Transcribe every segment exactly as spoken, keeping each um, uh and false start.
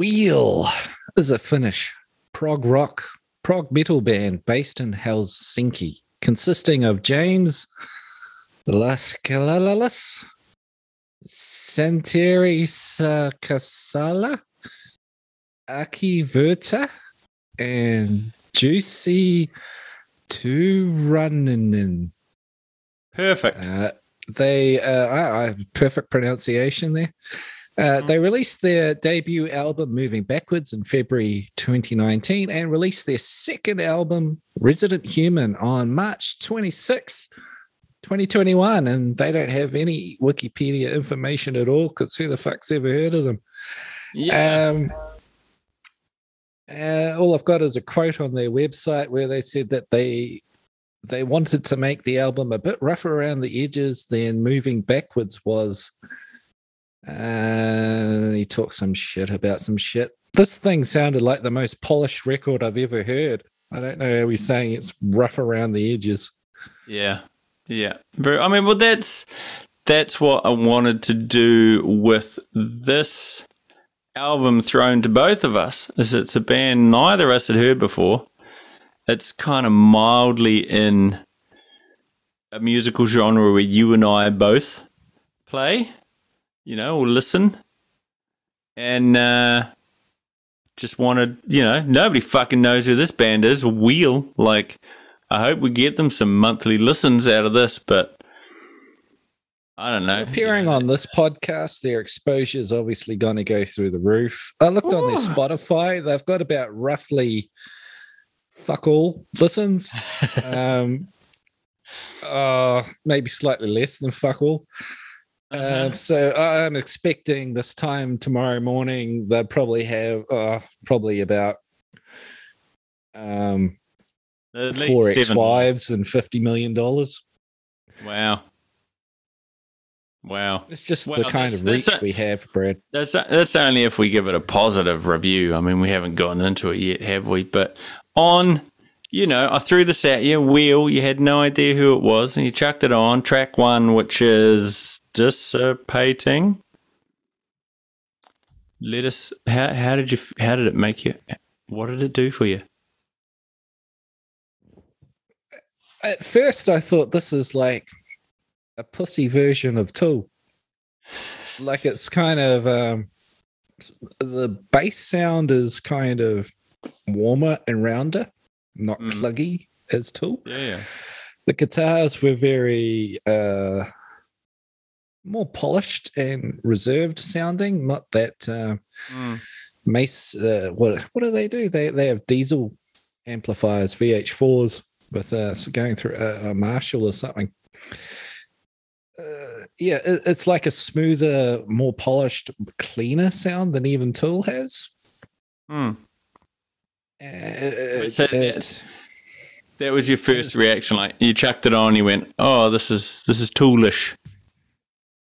Wheel is a Finnish prog rock, prog metal band based in Helsinki, consisting of James Laskalalas, Santeri Sakasala, Aki Verta, and Juicy Turaninen. Perfect. Uh, they, uh, I, I have perfect pronunciation there. Uh, they released their debut album, Moving Backwards, in February twenty nineteen, and released their second album, Resident Human, on March twenty-sixth, twenty twenty-one. And they don't have any Wikipedia information at all, because who the fuck's ever heard of them? Yeah. Um, uh, all I've got is a quote on their website where they said that they... They wanted to make the album a bit rougher around the edges than Moving Backwards was. Uh, he talked some shit about some shit. This thing sounded like the most polished record I've ever heard. I don't know how he's saying it's rough around the edges. Yeah, yeah. I mean, well, that's that's what I wanted to do with this album thrown to both of us, is it's a band neither of us had heard before. It's kind of mildly in a musical genre where you and I both play, you know, or listen. And uh, just wanted, you know, nobody fucking knows who this band is, Wheel. Like, I hope we get them some monthly listens out of this, but I don't know. Appearing yeah. on this podcast, their exposure is obviously going to go through the roof. I looked Ooh. on their Spotify. They've got about roughly... fuck all listens, um, uh, maybe slightly less than fuck all. Uh-huh. Um, so I'm expecting this time tomorrow morning they'll probably have uh, probably about um, at least four ex-wives and fifty million dollars. Wow. Wow. It's just well, the kind of reach a, we have, Brad. That's, that's only if we give it a positive review. I mean, we haven't gotten into it yet, have we? But on, you know, I threw this at you, Wheel, you had no idea who it was, and you chucked it on. Track one, which is Dissipating. Let us, how, how did you, how did it make you, what did it do for you? At first I thought this is like a pussy version of Tool. Like it's kind of, um, the bass sound is kind of warmer and rounder, not mm. cluggy as Tool. Yeah, yeah. The guitars were very uh, more polished and reserved sounding. Not that uh, mm. Mace. Uh, what what do they do? They they have diesel amplifiers, V H fours, with uh, going through a, a Marshall or something. Uh, yeah, it, it's like a smoother, more polished, cleaner sound than even Tool has. Hmm. Uh, so that, that was your first reaction, like you chucked it on, you went, oh, this is this is Toolish.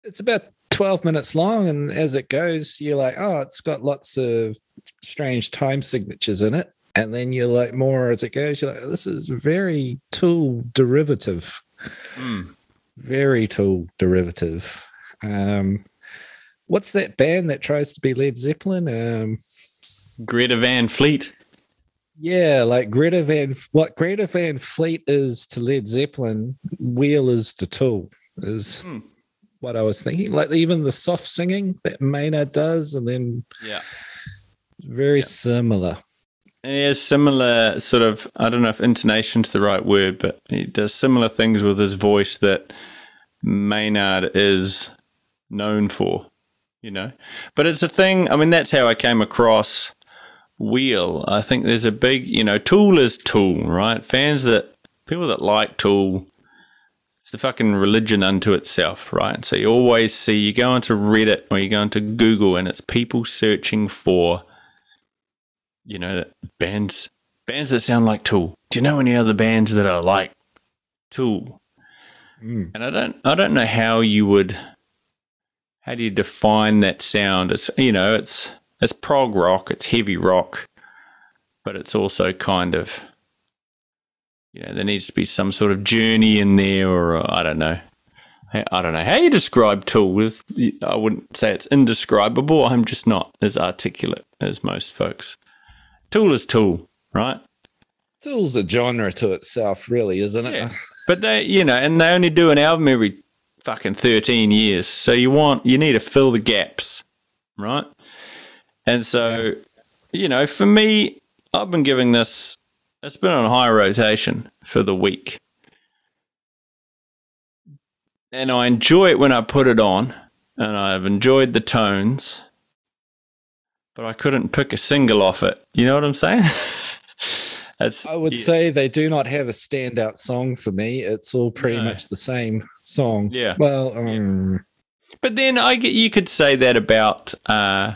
It's about twelve minutes long, and as it goes you're like, oh, it's got lots of strange time signatures in it, and then you're like, more as it goes you're like, this is very Tool derivative. mm. Very Tool derivative. Um what's that band that tries to be Led Zeppelin? um Greta Van Fleet. Yeah, like Greta Van, what Greta Van Fleet is to Led Zeppelin, Wheel is to Tool, is mm. what I was thinking. Like even the soft singing that Maynard does, and then yeah, very yeah. similar. Yeah, similar sort of, I don't know if intonation's the right word, but he does similar things with his voice that Maynard is known for, you know. But it's a thing, I mean, that's how I came across Wheel. I think there's a big, you know, Tool is Tool, right? Fans that, people that like Tool, it's a fucking religion unto itself, right? So you always see, you go into Reddit or you go into Google and it's people searching for, you know, bands, bands that sound like Tool. Do you know any other bands that are like Tool? Mm. And I don't, I don't know how you would, how do you define that sound? It's, you know, it's, It's prog rock, it's heavy rock, but it's also kind of, you know, there needs to be some sort of journey in there, or I don't know. I don't know how you describe Tool. Is, I wouldn't say it's indescribable. I'm just not as articulate as most folks. Tool is Tool, right? Tool's a genre to itself, really, isn't it? Yeah. But they, you know, and they only do an album every fucking thirteen years. So you want, you need to fill the gaps, right? And so, you know, for me, I've been giving this, it's been on high rotation for the week. And I enjoy it when I put it on, and I've enjoyed the tones, but I couldn't pick a single off it. You know what I'm saying? It's, I would yeah. say they do not have a standout song for me. It's all pretty no. much the same song. Yeah. Well, um... yeah. But then I get, you could say that about, uh,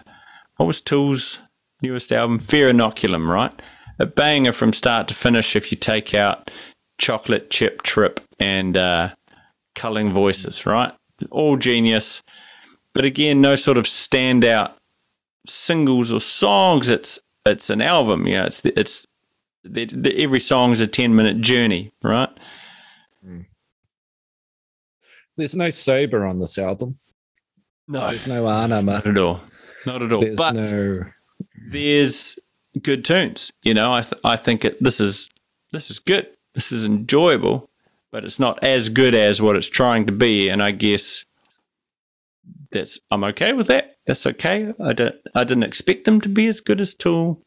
what was Tool's newest album? Fear Inoculum, right? A banger from start to finish if you take out Chocolate Chip Trip and... Uh, Culling Voices, right? All genius, but again, no sort of standout singles or songs. It's it's an album, you know. It's the, it's the, the, every song's a ten minute journey, right? Mm. There's no Sober on this album. No, there's no Ænema. Not at all. Not at all. There's but no... there's good tunes. You know, I th- I think it, this is this is good. This is enjoyable. But it's not as good as what it's trying to be, and I guess that's I'm okay with that. That's okay. I don't. I didn't expect them to be as good as Tool,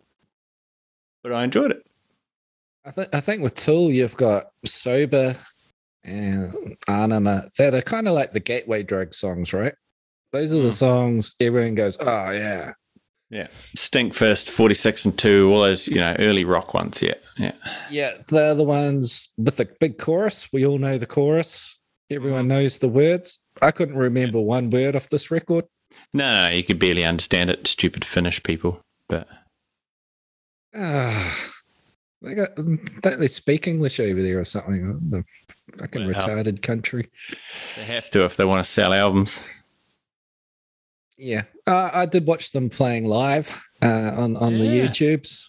but I enjoyed it. I think. I think with Tool, you've got Sober and Ænema that are kind of like the gateway drug songs, right? Those are the songs everyone goes, "Oh yeah, yeah." Stinkfist, forty-six and two, all those, you know, early rock ones. Yeah, yeah, yeah. They're the ones with the big chorus. We all know the chorus. Everyone knows the words. I couldn't remember yeah. one word off this record. No, no, you could barely understand it. Stupid Finnish people, but uh, they got, don't they speak English over there or something? The fucking well, retarded country. They have to if they want to sell albums. Yeah, uh, I did watch them playing live uh, on on yeah. the YouTubes.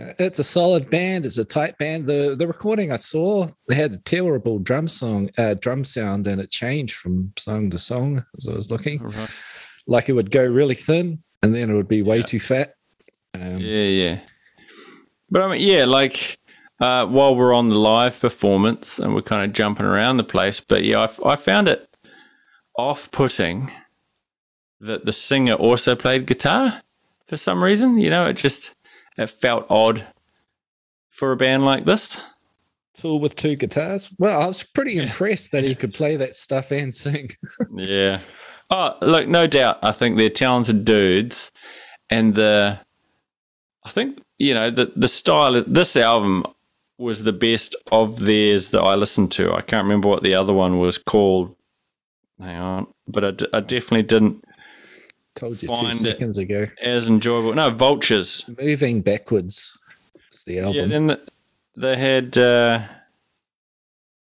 Uh, it's a solid band. It's a tight band. The the recording I saw, they had a terrible drum song, uh, drum sound, and it changed from song to song as I was looking. Right. Like it would go really thin, and then it would be way yeah. too fat. Um, yeah, yeah. But I mean, yeah, like uh, while we're on the live performance, and we're kind of jumping around the place, but yeah, I, I found it off-putting that the singer also played guitar for some reason. You know, it just it felt odd for a band like this. Tool with two guitars. Well, I was pretty impressed that he could play that stuff and sing. yeah. Oh, look, no doubt. I think they're talented dudes, and the I think you know the the style of this album was the best of theirs that I listened to. I can't remember what the other one was called. Hang on, but I, d- I definitely didn't. Told you two seconds ago. As enjoyable. No, Vultures. Moving Backwards. It's the album. Yeah, then the, they had. Uh,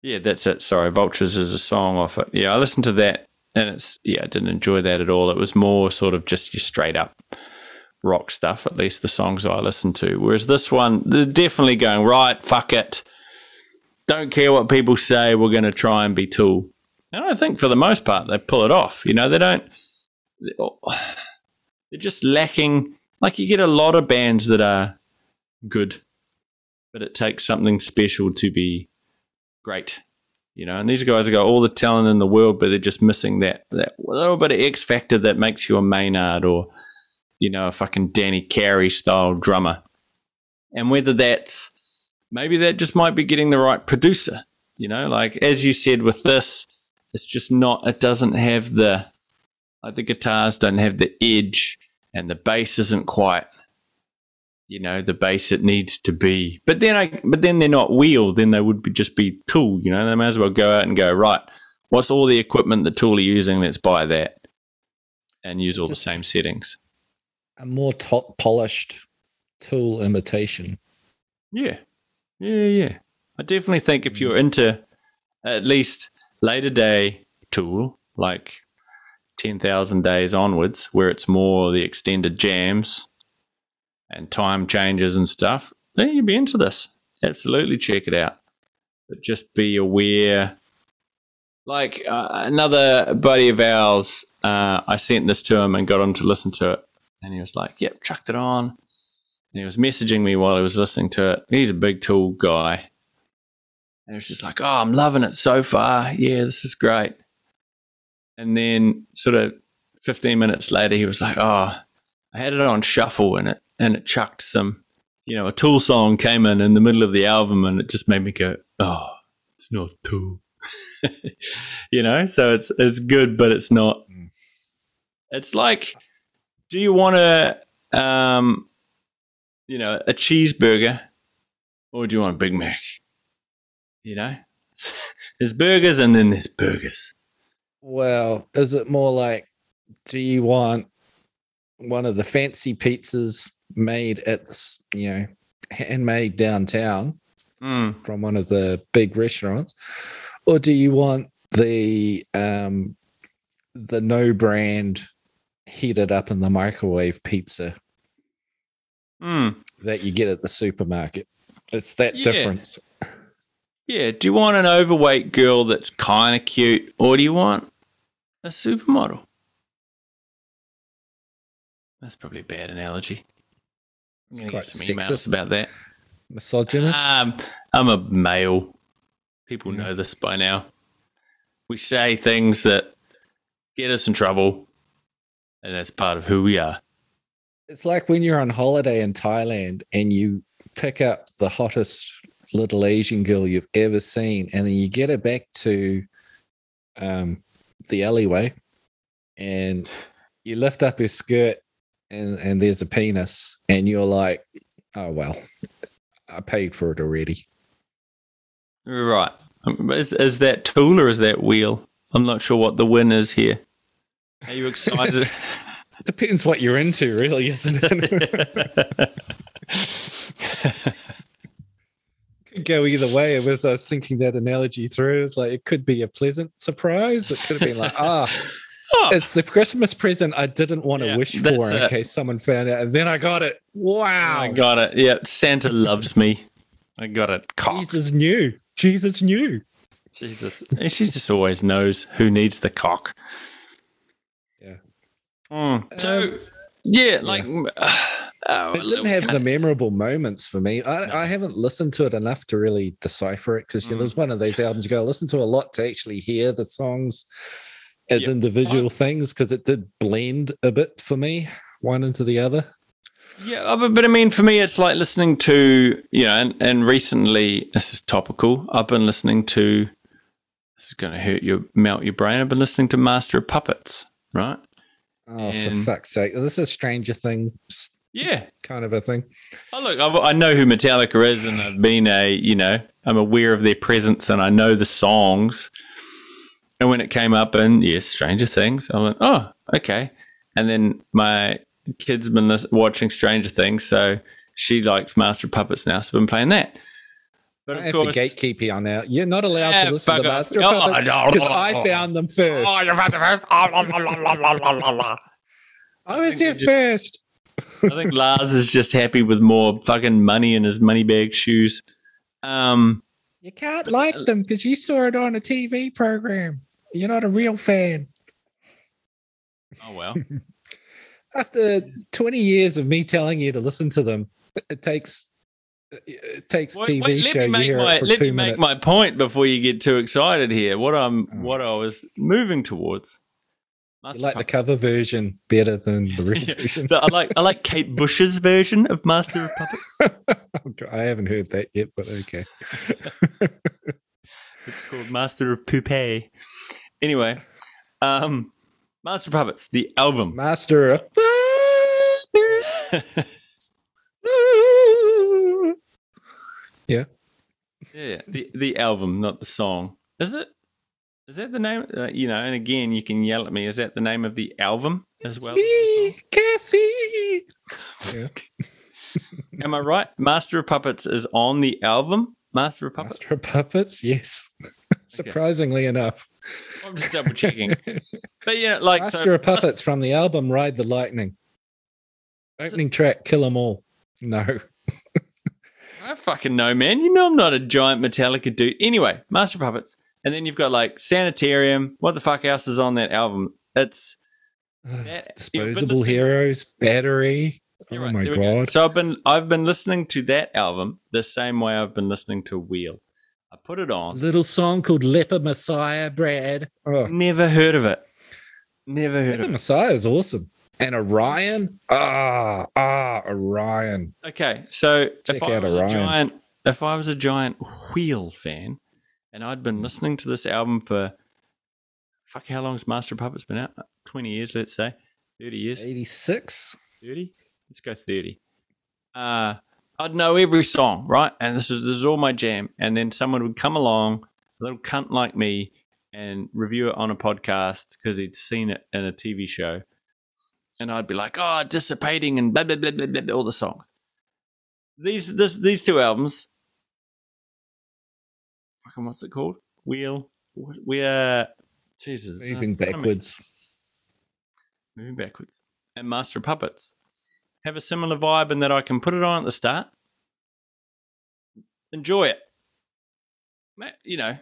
yeah, that's it. Sorry, Vultures is a song off it. Yeah, I listened to that, and it's yeah, I didn't enjoy that at all. It was more sort of just your straight up rock stuff. At least the songs I listened to. Whereas this one, they're definitely going right. Fuck it. Don't care what people say. We're going to try and be Tool. And I think for the most part they pull it off. You know, they don't. They're just lacking, like you get a lot of bands that are good, but it takes something special to be great, you know. And these guys have got all the talent in the world, but they're just missing that that little bit of X factor that makes you a Maynard or, you know, a fucking Danny Carey style drummer. And whether that's maybe that just might be getting the right producer, you know, like as you said with this, it's just not. It doesn't have the. Like the guitars don't have the edge, and the bass isn't quite, you know, the bass it needs to be. But then I, but then they're not Wheel. Then they would be, just be Tool. You know, they may as well go out and go right. What's all the equipment that Tool are using? Let's buy that, and use all just the same settings. A more top polished Tool imitation. Yeah, yeah, yeah. I definitely think if you're into at least later day Tool, like ten thousand Days onwards, where it's more the extended jams and time changes and stuff, then you'd be into this. Absolutely check it out. But just be aware Like uh, another buddy of ours, uh, I sent this to him and got him to listen to it. And he was like, yep, chucked it on. And he was messaging me while he was listening to it. He's a big, tall guy. And he was just like, oh, I'm loving it so far. Yeah, this is great. And then sort of fifteen minutes later, he was like, oh, I had it on shuffle and it, and it chucked some, you know, a Tool song came in in the middle of the album and it just made me go, oh, it's not Tool. You know, so it's it's good, but it's not. It's like, do you want a, um, you know, a cheeseburger, or do you want a Big Mac? You know, there's burgers and then there's burgers. Well, is it more like, do you want one of the fancy pizzas made at the, you know, handmade downtown mm. from one of the big restaurants? Or do you want the um, the no brand heated up in the microwave pizza mm. that you get at the supermarket? It's that yeah. difference. Yeah. Do you want an overweight girl that's kind of cute, or do you want a supermodel? That's probably a bad analogy. I'm going to get some sexist emails about that. Misogynist. Um, I'm a male. People know this by now. We say things that get us in trouble, and that's part of who we are. It's like when you're on holiday in Thailand and you pick up the hottest little Asian girl you've ever seen, and then you get her back to um, the alleyway, and you lift up her skirt, and, and there's a penis, and you're like, oh, well, I paid for it already. Right. Is, is that Tool or is that Wheel? I'm not sure what the win is here. Are you excited? Depends what you're into, really, isn't it? Could go either way. As I was thinking that analogy through, it's like it could be a pleasant surprise. It could have been like, ah, oh, it's the Christmas present I didn't want to yeah, wish for in it. Case someone found out. And then I got it. Wow. I got it. Yeah. Santa loves me. I got it. Cock. Jesus knew. Jesus knew. Jesus. She just always knows who needs the cock. Yeah. Mm. So, um, yeah, like. Yeah. Uh, it didn't have the memorable moments for me. I, no. I haven't listened to it enough to really decipher it, because mm. you know, there's one of these albums you go listen to a lot to actually hear the songs as yep. individual I, things, because it did blend a bit for me, one into the other. Yeah, but, but I mean, for me, it's like listening to, you know, and, and recently, this is topical, I've been listening to, this is going to hurt your, melt your brain, I've been listening to Master of Puppets, right? Oh, and, for fuck's sake. This is Stranger Things. Yeah. Kind of a thing. Oh, look, I've, I know who Metallica is, and I've been a, you know, I'm aware of their presence, and I know the songs. And when it came up in, yes, Stranger Things, I went, oh, okay. And then my kid's been watching Stranger Things, so she likes Master of Puppets now, so I've been playing that. But I of course, have to gatekeep you on that. You're not allowed yeah, to listen to Master of Puppets because oh, I found them first. Oh, you found them first? Oh, la, la, la, la, la, la, la. I was I here just, first. I think Lars is just happy with more fucking money in his money bag shoes. Um, you can't but, like them because you saw it on a T V program. You're not a real fan. Oh, well. After twenty years of me telling you to listen to them, it takes it takes wait, T V wait, show you hear my, it for Let me minutes. Make my point before you get too excited here. What I'm, oh. what I was moving towards. Master you like Puppets. The cover version better than the real yeah. version. I like I like Kate Bush's version of Master of Puppets. I haven't heard that yet, but okay. It's called Master of Poupée. Anyway, um, Master of Puppets, the album. Master of yeah. Yeah, the, the album, not the song. Is it? Is that the name? Uh, you know, and again, you can yell at me. Is that the name of the album as well? It's me, Kathy. Yeah. Am I right? Master of Puppets is on the album? Master of Puppets? Master of Puppets, yes. Surprisingly okay. enough. I'm just double checking. But yeah, like Master so, of Puppets from the album Ride the Lightning. Opening it, track, Kill 'em All. No. I fucking know, man. You know I'm not a giant Metallica dude. Anyway, Master of Puppets. And then you've got like Sanitarium. What the fuck else is on that album? It's that, Disposable Heroes, Battery. Oh right, my god. Go. So I've been I've been listening to that album the same way I've been listening to Wheel. I put it on. Little song called Leper Messiah, Brad. Oh. Never heard of it. Never heard Leper of it. Messiah is awesome. And Orion? Ah, ah, Orion. Okay, so Check if I was Orion. a giant if I was a giant Wheel fan and I'd been listening to this album for fuck how long's Master of Puppets been out? Twenty years, let's say. Thirty years. Eighty-six. Thirty? Let's go thirty. Uh, I'd know every song, right? And this is this is all my jam. And then someone would come along, a little cunt like me, and review it on a podcast because he'd seen it in a T V show. And I'd be like, oh, Dissipating and blah, blah, blah, blah, blah, all the songs. These this, these two albums, fucking what's it called? Wheel. We're, Jesus. Moving uh, Backwards. Moving Backwards. And Master of Puppets. Have a similar vibe in that I can put it on at the start, enjoy it, you know,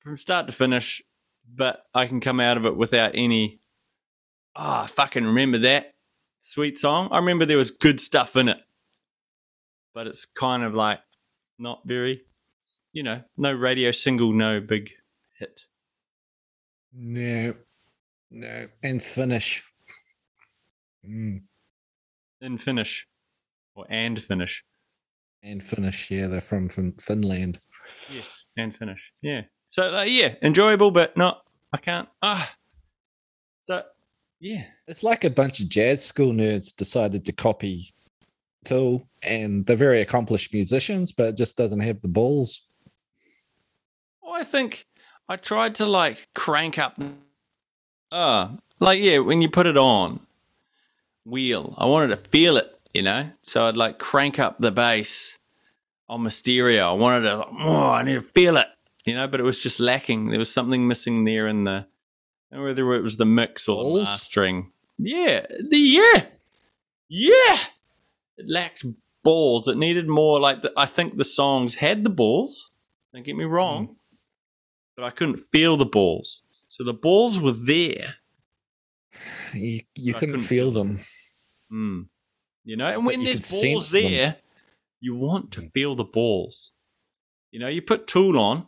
from start to finish, but I can come out of it without any, oh, I fucking remember that sweet song. I remember there was good stuff in it, but it's kind of like not very, you know, no radio single, no big hit. No, no, and finish. Mm. And finish, or and finish, and finish. Yeah, they're from from Finland. Yes, and finish. Yeah. So uh, yeah, enjoyable, but not. I can't. Ah. So yeah, it's like a bunch of jazz school nerds decided to copy Tool, and they're very accomplished musicians, but it just doesn't have the balls. Well, I think I tried to like crank up. Uh like yeah, when you put it on. Wheel. I wanted to feel it, you know? So I'd like crank up the bass on my stereo. I wanted to, oh, I need to feel it, you know? But it was just lacking. There was something missing there in the, whether it was the mix or balls? The mastering. Yeah. The, yeah. Yeah. It lacked balls. It needed more like, the, I think the songs had the balls. Don't get me wrong. Mm. But I couldn't feel the balls. So the balls were there. You, you couldn't feel them. Mm. You know, and when there's balls there, them. You want to feel the balls. You know, you put Tool on.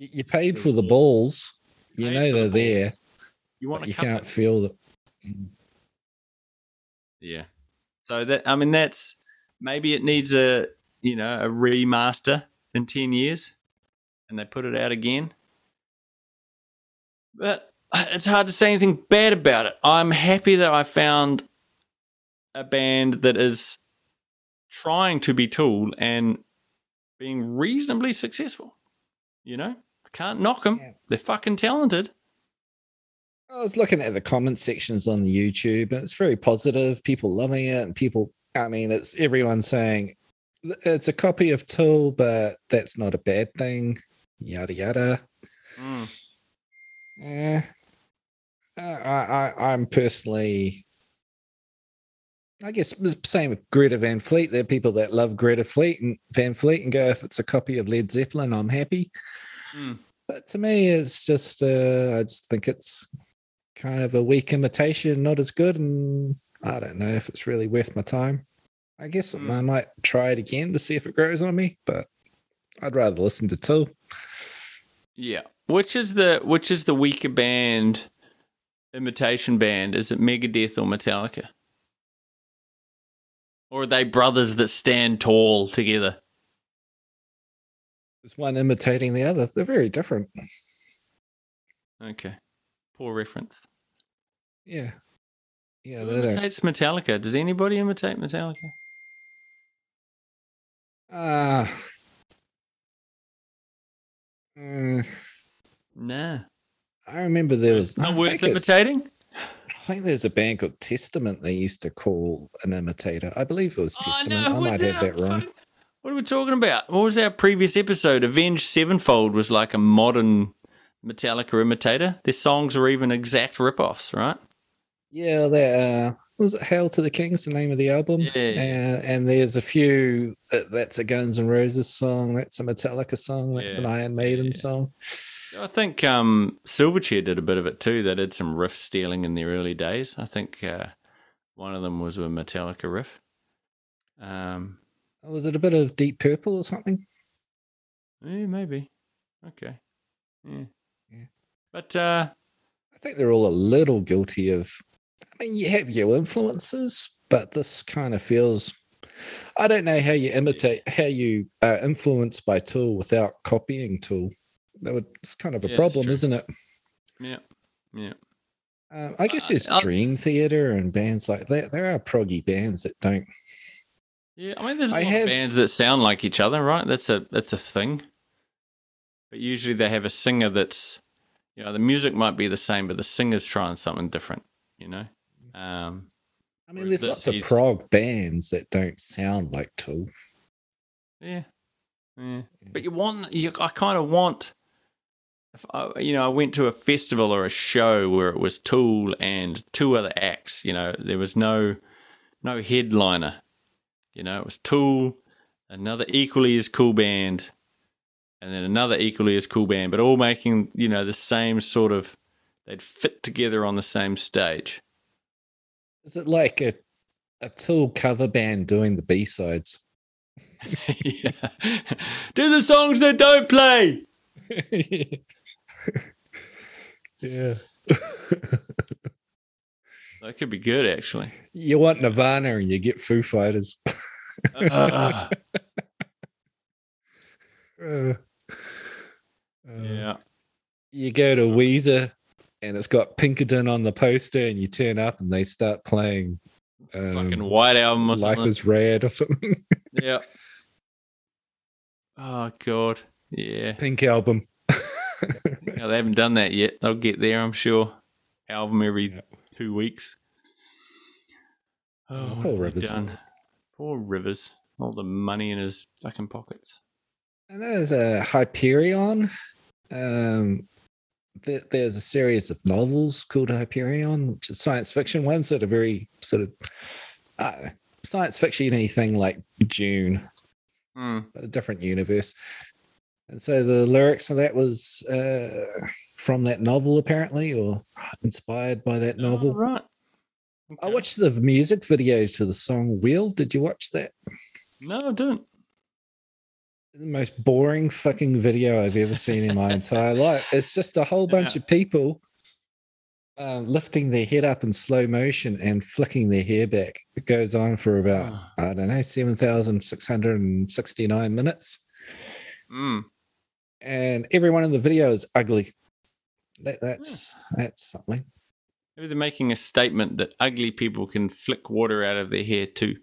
You, you paid for the balls. You, you know they're the there. You want to. You can't it. feel them. Yeah. So that I mean, that's maybe it needs a you know a remaster in ten years, and they put it out again. But. It's hard to say anything bad about it. I'm happy that I found a band that is trying to be Tool and being reasonably successful. You know, I can't knock them. Yeah. They're fucking talented. I was looking at the comment sections on the YouTube, and it's very positive. People loving it, and people, I mean, it's everyone saying it's a copy of Tool, but that's not a bad thing. Yada yada. Mm. Yeah. Uh, I, I, I'm personally, I guess, same with Greta Van Fleet. There are people that love Greta Fleet and Van Fleet and go, if it's a copy of Led Zeppelin, I'm happy. Mm. But to me, it's just, uh, I just think it's kind of a weak imitation, not as good. And I don't know if it's really worth my time. I guess mm. I might try it again to see if it grows on me, but I'd rather listen to Tool. Yeah. Which is the which is the weaker band, imitation band? Is it Megadeth or Metallica? Or are they brothers that stand tall together? There's one imitating the other. They're very different. Okay. Poor reference. Yeah. Yeah. Who imitates Metallica? Does anybody imitate Metallica? Ah. Uh, mm. Nah. I remember there was... Not worth imitating? I think there's a band called Testament they used to call an imitator. I believe it was Testament. Oh, no, I might have that wrong. What are we talking about? What was our previous episode? Avenged Sevenfold was like a modern Metallica imitator. Their songs are even exact rip-offs, right? Yeah, they're... was it Hail to the Kings, the name of the album? Yeah. And, and there's a few, that's a Guns N' Roses song, that's a Metallica song, that's yeah. an Iron Maiden yeah. song. I think um, Silverchair did a bit of it too. They did some riff stealing in the early days. I think uh, one of them was a Metallica riff. Um, was it a bit of Deep Purple or something? Yeah, maybe. Okay. Yeah. yeah. But uh, I think they're all a little guilty of, I mean, you have your influences, but this kind of feels, I don't know how you imitate, how you are influenced by Tool without copying Tool. That would, it's kind of a yeah, problem, isn't it? Yeah, yeah. Um, I guess there's uh, Dream Theater and bands like that. There are proggy bands that don't. Yeah, I mean, there's a lot have, of bands that sound like each other, right? That's a that's a thing. But usually they have a singer that's, you know, the music might be the same, but the singer's trying something different, you know? Um, I mean, there's lots of prog bands that don't sound like Tool. Yeah, yeah. But you want, you, I kind of want... If I, you know, I went to a festival or a show where it was Tool and two other acts. You know, there was no no headliner. You know, it was Tool, another equally as cool band, and then another equally as cool band, but all making, you know, the same sort of, they'd fit together on the same stage. Is it like a a Tool cover band doing the B-sides? yeah. Do the songs that don't play! yeah that could be good, actually. You want Nirvana and you get Foo Fighters. uh, uh, yeah you go to Weezer and it's got Pinkerton on the poster, and you turn up and they start playing um, fucking White Album or Life something. Is Rad or something. yeah oh god Yeah. Pink Album. No, they haven't done that yet. They'll get there, I'm sure. Album every yeah. two weeks. Oh, oh poor Rivers. Done? Poor Rivers. All the money in his fucking pockets. And there's a Hyperion. Um, th- there's a series of novels called Hyperion, which is science fiction ones that are very sort of uh, science fiction anything like Dune, mm. a different universe. And so the lyrics of that was uh, from that novel, apparently, or inspired by that novel. Oh, right. Okay. I watched the music video to the song Wheel. Did you watch that? No, I didn't. The most boring fucking video I've ever seen in my entire life. It's just a whole bunch yeah. of people um, lifting their head up in slow motion and flicking their hair back. It goes on for about, oh. I don't know, seven thousand six hundred sixty-nine minutes. Mm. And everyone in the video is ugly. That, that's yeah. that's something. Maybe they're making a statement that ugly people can flick water out of their hair too.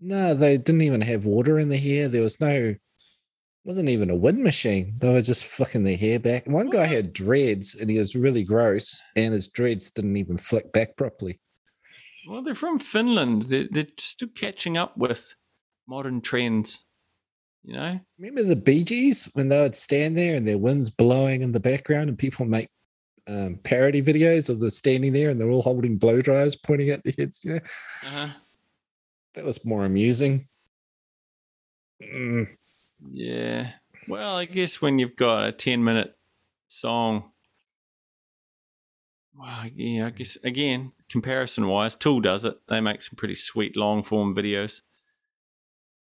No, they didn't even have water in their hair. There was no, wasn't even a wind machine. They were just flicking their hair back. One what? guy had dreads, and he was really gross, and his dreads didn't even flick back properly. Well, they're from Finland. They're, they're still catching up with modern trends. You know, remember the Bee Gees when they would stand there and their wind's blowing in the background, and people make um, parody videos of them standing there and they're all holding blow dryers pointing at their heads. You know, uh-huh. that was more amusing. Mm. Yeah. Well, I guess when you've got a ten-minute song, well, yeah, I guess again, comparison-wise, Tool does it. They make some pretty sweet long-form videos.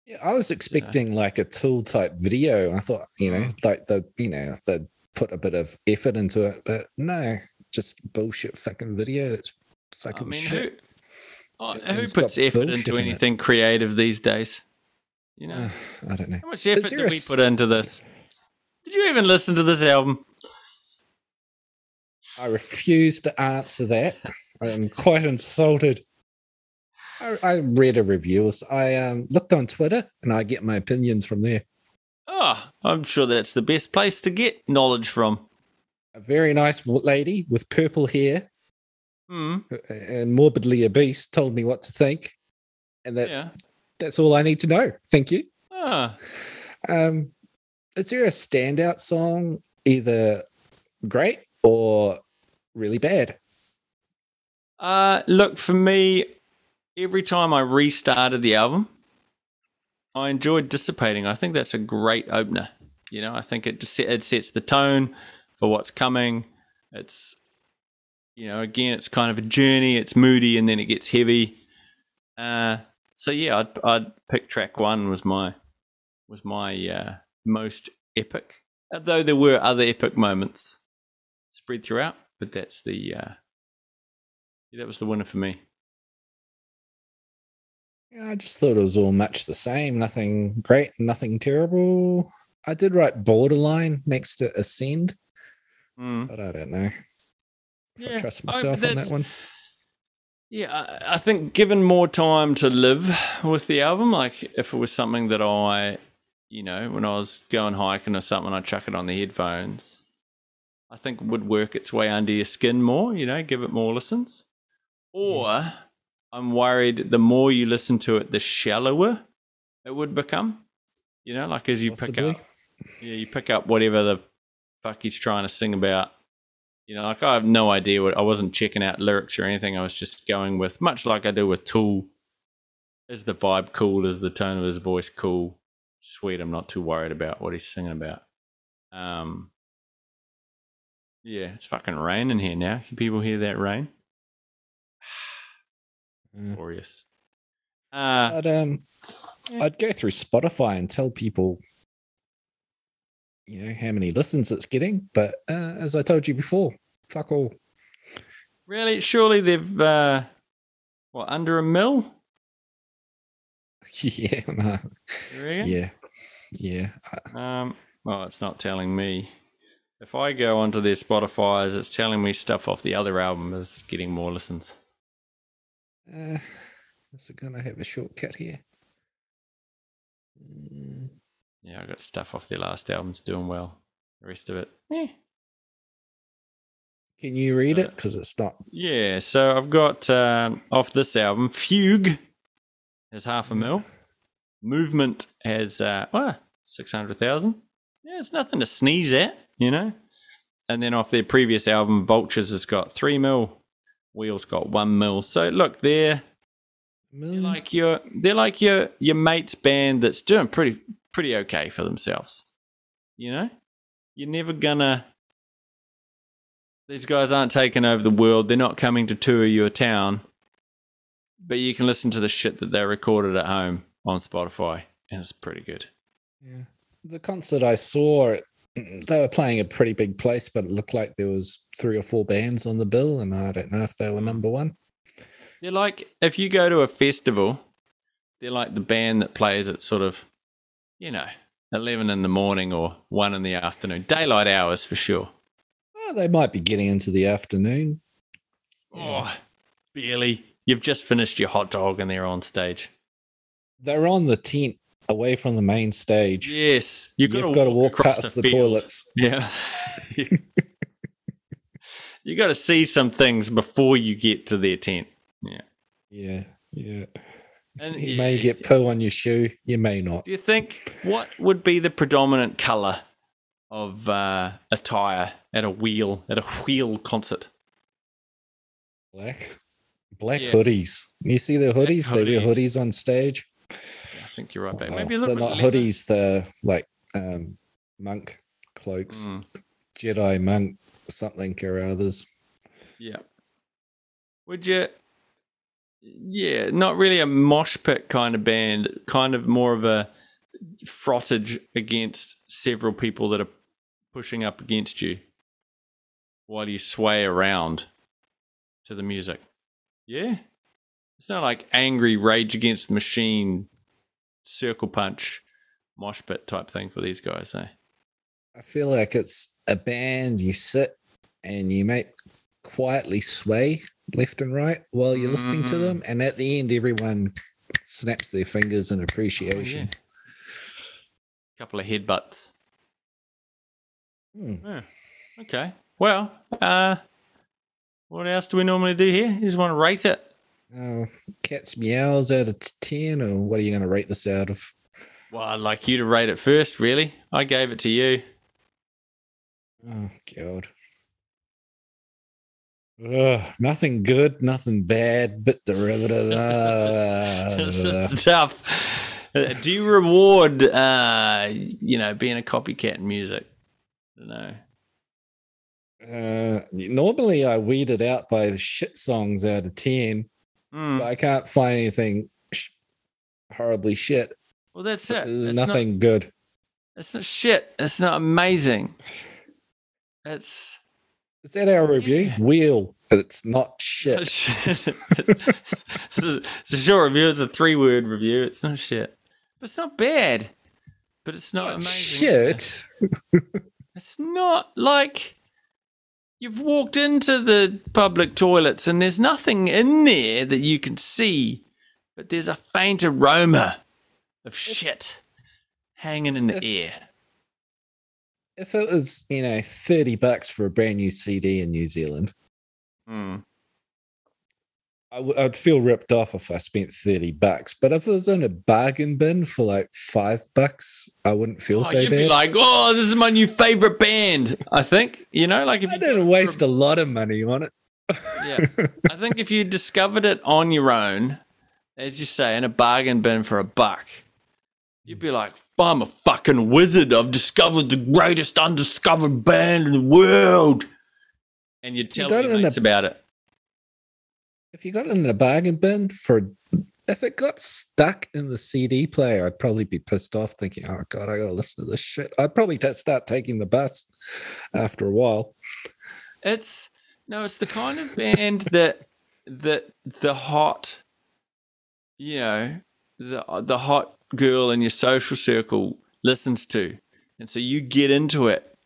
Yeah, I was expecting like a Tool type video. I thought, you know, like the, you know, they'd put a bit of effort into it, but no, just bullshit fucking video. That's fucking I mean, shit. Who, oh, who puts effort into anything in creative these days? You know, uh, I don't know. How much effort did we put into this? Did you even listen to this album? I refuse to answer that. I'm quite insulted. I, I read a review. I um, looked on Twitter, and I get my opinions from there. Oh, I'm sure that's the best place to get knowledge from. A very nice lady with purple hair mm. and morbidly obese told me what to think, and that yeah. that's all I need to know. Thank you. Ah. Um, is there a standout song, either great or really bad? Uh, look, for me, every time I restarted the album, I enjoyed Dissipating. I think that's a great opener. You know, I think it just set, it sets the tone for what's coming. It's, you know, again, it's kind of a journey. It's moody and then it gets heavy. Uh, so yeah, I'd, I'd pick track one was my was my uh, most epic. Although there were other epic moments spread throughout, but that's the uh, that was the winner for me. Yeah, I just thought it was all much the same. Nothing great, nothing terrible. I did write Borderline next to Ascend, mm. but I don't know. Yeah, I trust myself I, on that one. Yeah, I, I think given more time to live with the album, like if it was something that I, you know, when I was going hiking or something, I'd chuck it on the headphones, I think it would work its way under your skin more, you know, give it more listens. Or yeah. I'm worried the more you listen to it, the shallower it would become, you know, like as you Possibly. pick up, yeah, you pick up whatever the fuck he's trying to sing about. You know, like I have no idea what, I wasn't checking out lyrics or anything. I was just going with, much like I do with Tool, is the vibe cool? Is the tone of his voice cool? Sweet, I'm not too worried about what he's singing about. Um, yeah, it's fucking raining here now. Can people hear that rain? Mm. Glorious. Uh, I'd, um, yeah. I'd go through Spotify and tell people, you know, how many listens it's getting, but uh, as I told you before, fuck all. Really? Surely they've, uh, what, under a mil? Yeah, no. Yeah, yeah. Um, well, it's not telling me. If I go onto their Spotify's, it's telling me stuff off the other album is getting more listens. Uh, is it going to have a shortcut here? Mm. Yeah, I got stuff off their last album's doing well. The rest of it, yeah. Can you read so, it? Because it's not. Yeah, so I've got um, off this album, Fugue has half a mil. Movement has uh, oh, six hundred thousand. Yeah, it's nothing to sneeze at, you know. And then off their previous album, Vultures has got three mil. Wheel's got one mil. So look, they're, they're like your they're like your your mate's band that's doing pretty. pretty okay for themselves, you know. You're never gonna, these guys aren't taking over the world, they're not coming to tour your town, but you can listen to the shit that they recorded at home on Spotify and it's pretty good. Yeah, the concert I saw, they were playing a pretty big place, but it looked like there was three or four bands on the bill and I don't know if they were number one. They're like, if you go to a festival, they're like the band that plays at sort of, you know, eleven in the morning or one in the afternoon. Daylight hours for sure. Oh, they might be getting into the afternoon. Oh, barely. You've just finished your hot dog and they're on stage. They're on the tent away from the main stage. Yes. You've got, you've to, got to walk, walk past the, the toilets. Yeah. You've got to see some things before you get to their tent. Yeah. Yeah, yeah. And you may get poo on your shoe. You may not. Do you think what would be the predominant colour of uh, attire at a Wheel at a Wheel concert? Black, black yeah. hoodies. You see the hoodies? hoodies. They do hoodies on stage. I think you're right, babe. Maybe a little they're bit not leather. Hoodies. They're like um, monk cloaks, mm. Jedi monk something or others. Yeah. Would you? Yeah, not really a mosh pit kind of band, kind of more of a frottage against several people that are pushing up against you while you sway around to the music. Yeah? It's not like angry Rage Against the Machine, circle punch, mosh pit type thing for these guys, eh? I feel like it's a band you sit and you make quietly sway left and right while you're listening mm. to them, and at the end everyone snaps their fingers in appreciation. Oh, yeah. Couple of headbutts. mm. yeah. Okay, well uh what else do we normally do here? You just want to rate it? Oh, cat's meows out of ten, or what are you going to rate this out of? Well, I'd like you to rate it first, really. I gave it to you. Oh god. Ugh, nothing good, nothing bad, but derivative. Uh, this is tough. Do you reward, uh, you know, being a copycat in music? I don't know. Uh, normally I weed it out by the shit songs out of ten, mm. but I can't find anything sh- horribly shit. Well, that's it. It's nothing not, good. It's not shit. It's not amazing. It's... Is that our review? Wheel. It's not shit. It's, it's, it's a short review. It's a three-word review. It's not shit. But it's not bad. But it's not, not amazing. Shit. It's not like you've walked into the public toilets and there's nothing in there that you can see, but there's a faint aroma of shit hanging in the air. If it was, you know, thirty bucks for a brand new C D in New Zealand, mm. I w- I'd feel ripped off if I spent thirty bucks. But if it was in a bargain bin for like five bucks, I wouldn't feel oh, so you'd bad. You'd be like, oh, this is my new favorite band, I think. You know, like if I you didn't waste a-, a lot of money on it. Yeah. I think if you discovered it on your own, as you say, in a bargain bin for a buck, you'd be like, I'm a fucking wizard. I've discovered the greatest undiscovered band in the world. And you'd tell you your mates a, about it. If you got it in a bargain bin, for, if it got stuck in the C D player, I'd probably be pissed off thinking, oh, God, I got to listen to this shit. I'd probably t- start taking the bus after a while. It's, no, it's the kind of band that, that the hot, you know, the the hot, girl in your social circle listens to, and so you get into it,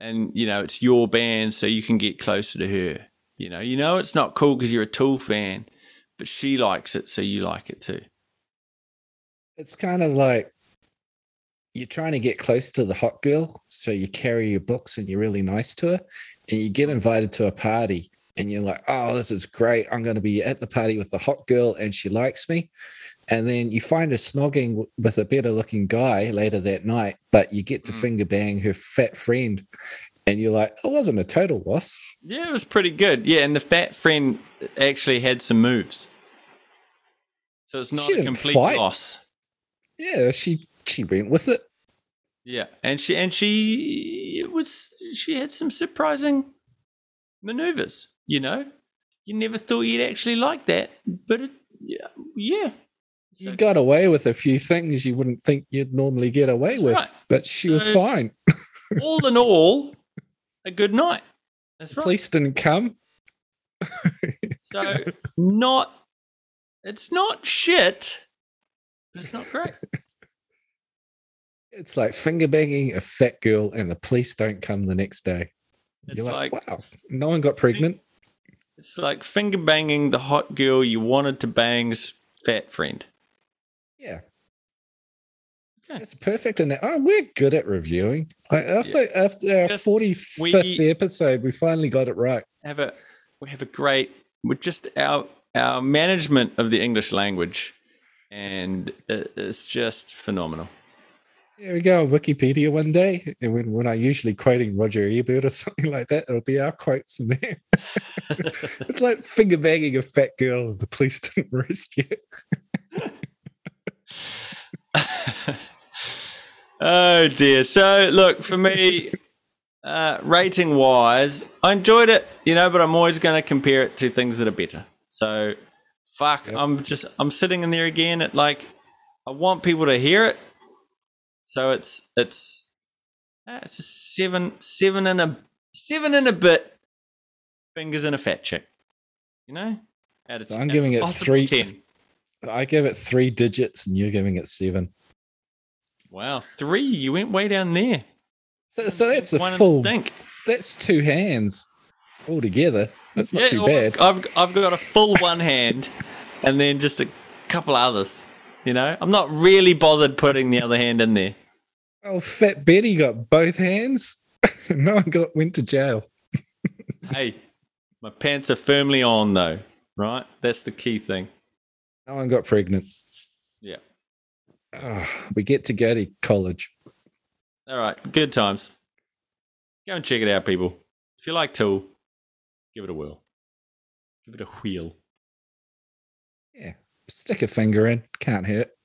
and you know it's your band, so you can get closer to her. You know, you know it's not cool because you're a Tool fan, but she likes it, so you like it too. It's kind of like you're trying to get close to the hot girl, so you carry your books and you're really nice to her, and you get invited to a party, and you're like, oh, this is great, I'm going to be at the party with the hot girl and she likes me. And then you find her snogging with a better-looking guy later that night, but you get to mm. finger bang her fat friend, and you're like, "I wasn't a total loss." Yeah, it was pretty good. Yeah, and the fat friend actually had some moves, so it's not she a complete fight. Loss. Yeah, she she went with it. Yeah, and she and she it was she had some surprising maneuvers. You know, you never thought you'd actually like that, but it, yeah, yeah. You got away with a few things you wouldn't think you'd normally get away That's with, right. but she so, was fine. All in all, a good night. That's right. Police didn't come. So not, it's not shit, but it's not great. It's like finger banging a fat girl and the police don't come the next day. It's You're like, like, wow, no one got pregnant. It's like finger banging the hot girl you wanted to bang's fat friend. Yeah. Okay. It's perfect in that. Oh, we're good at reviewing. Like after yeah. after our forty-fifth episode, we finally got it right. Have a we have a great we're just our our management of the English language, and it, it's just phenomenal. Here we go on Wikipedia one day, and when when I usually quoting Roger Ebert or something like that, it'll be our quotes in there. It's like finger banging a fat girl. The police didn't arrest you. Oh dear! So look, for me, uh, rating wise, I enjoyed it, you know, but I'm always going to compare it to things that are better. So fuck, yep. I'm just I'm sitting in there again at like I want people to hear it. So it's it's uh, it's a seven seven and a seven and a bit fingers in a fat chick, you know. Out of so I'm giving it three. ten. I give it three digits, and you're giving it seven. Wow, three! You went way down there. So so that's a One full. Stink. That's two hands all together. That's not yeah, too bad. I've I've got a full one hand, and then just a couple others. You know, I'm not really bothered putting the other hand in there. Oh, Fat Betty got both hands. No one got went to jail. Hey, my pants are firmly on, though, right? That's the key thing. No one got pregnant. Yeah. Oh, we get to go to college. All right, good times. Go and check it out, people. If you like Tool, give it a whirl. Give it a wheel. Yeah. Stick a finger in. Can't hurt.